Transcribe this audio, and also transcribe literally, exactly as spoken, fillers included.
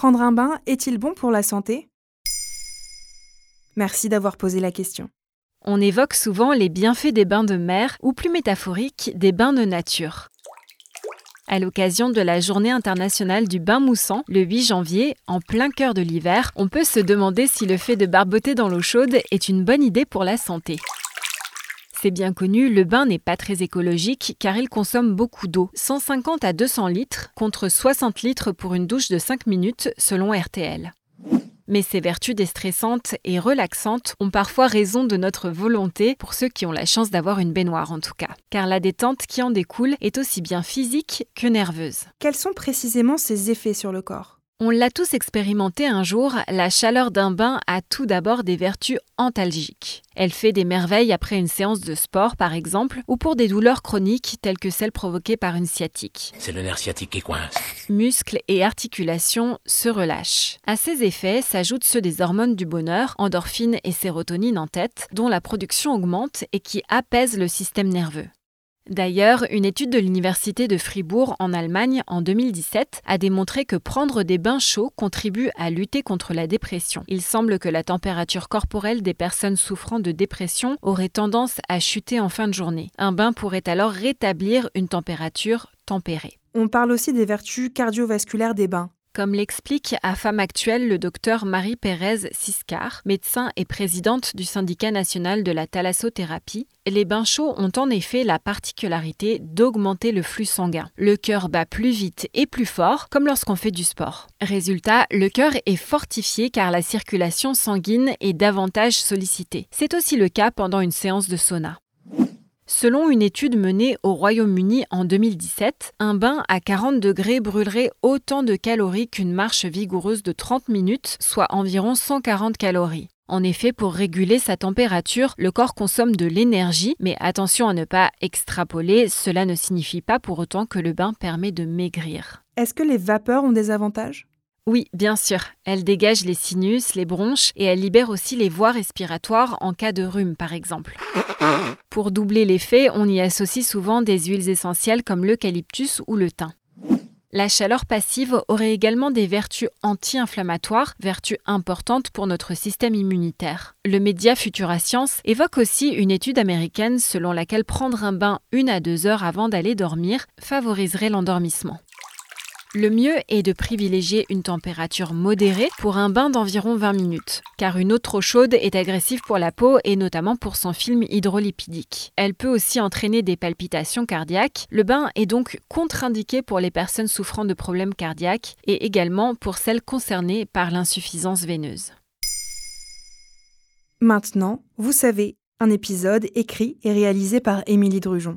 Prendre un bain est-il bon pour la santé ? Merci d'avoir posé la question. On évoque souvent les bienfaits des bains de mer ou plus métaphoriques, des bains de nature. À l'occasion de la Journée internationale du bain moussant, le huit janvier, en plein cœur de l'hiver, on peut se demander si le fait de barboter dans l'eau chaude est une bonne idée pour la santé. C'est bien connu, le bain n'est pas très écologique car il consomme beaucoup d'eau, cent cinquante à deux cents litres contre soixante litres pour une douche de cinq minutes selon R T L. Mais ces vertus déstressantes et relaxantes ont parfois raison de notre volonté, pour ceux qui ont la chance d'avoir une baignoire en tout cas. Car la détente qui en découle est aussi bien physique que nerveuse. Quels sont précisément ses effets sur le corps ? On l'a tous expérimenté un jour, la chaleur d'un bain a tout d'abord des vertus antalgiques. Elle fait des merveilles après une séance de sport par exemple, ou pour des douleurs chroniques telles que celles provoquées par une sciatique. C'est le nerf sciatique qui coince. Muscles et articulations se relâchent. À ces effets s'ajoutent ceux des hormones du bonheur, endorphines et sérotonine en tête, dont la production augmente et qui apaisent le système nerveux. D'ailleurs, une étude de l'université de Fribourg en Allemagne en deux mille dix-sept a démontré que prendre des bains chauds contribue à lutter contre la dépression. Il semble que la température corporelle des personnes souffrant de dépression aurait tendance à chuter en fin de journée. Un bain pourrait alors rétablir une température tempérée. On parle aussi des vertus cardiovasculaires des bains. Comme l'explique à Femme Actuelle le docteur Marie Pérez Siscar, médecin et présidente du syndicat national de la thalassothérapie, les bains chauds ont en effet la particularité d'augmenter le flux sanguin. Le cœur bat plus vite et plus fort, comme lorsqu'on fait du sport. Résultat, le cœur est fortifié car la circulation sanguine est davantage sollicitée. C'est aussi le cas pendant une séance de sauna. Selon une étude menée au Royaume-Uni en deux mille dix-sept, un bain à quarante degrés brûlerait autant de calories qu'une marche vigoureuse de trente minutes, soit environ cent quarante calories. En effet, pour réguler sa température, le corps consomme de l'énergie, mais attention à ne pas extrapoler, cela ne signifie pas pour autant que le bain permet de maigrir. Est-ce que les vapeurs ont des avantages ? Oui, bien sûr. Elle dégage les sinus, les bronches et elle libère aussi les voies respiratoires en cas de rhume, par exemple. Pour doubler l'effet, on y associe souvent des huiles essentielles comme l'eucalyptus ou le thym. La chaleur passive aurait également des vertus anti-inflammatoires, vertus importantes pour notre système immunitaire. Le média Futura Science évoque aussi une étude américaine selon laquelle prendre un bain une à deux heures avant d'aller dormir favoriserait l'endormissement. Le mieux est de privilégier une température modérée pour un bain d'environ vingt minutes, car une eau trop chaude est agressive pour la peau et notamment pour son film hydrolipidique. Elle peut aussi entraîner des palpitations cardiaques. Le bain est donc contre-indiqué pour les personnes souffrant de problèmes cardiaques et également pour celles concernées par l'insuffisance veineuse. Maintenant, vous savez, un épisode écrit et réalisé par Emilie Drugeon.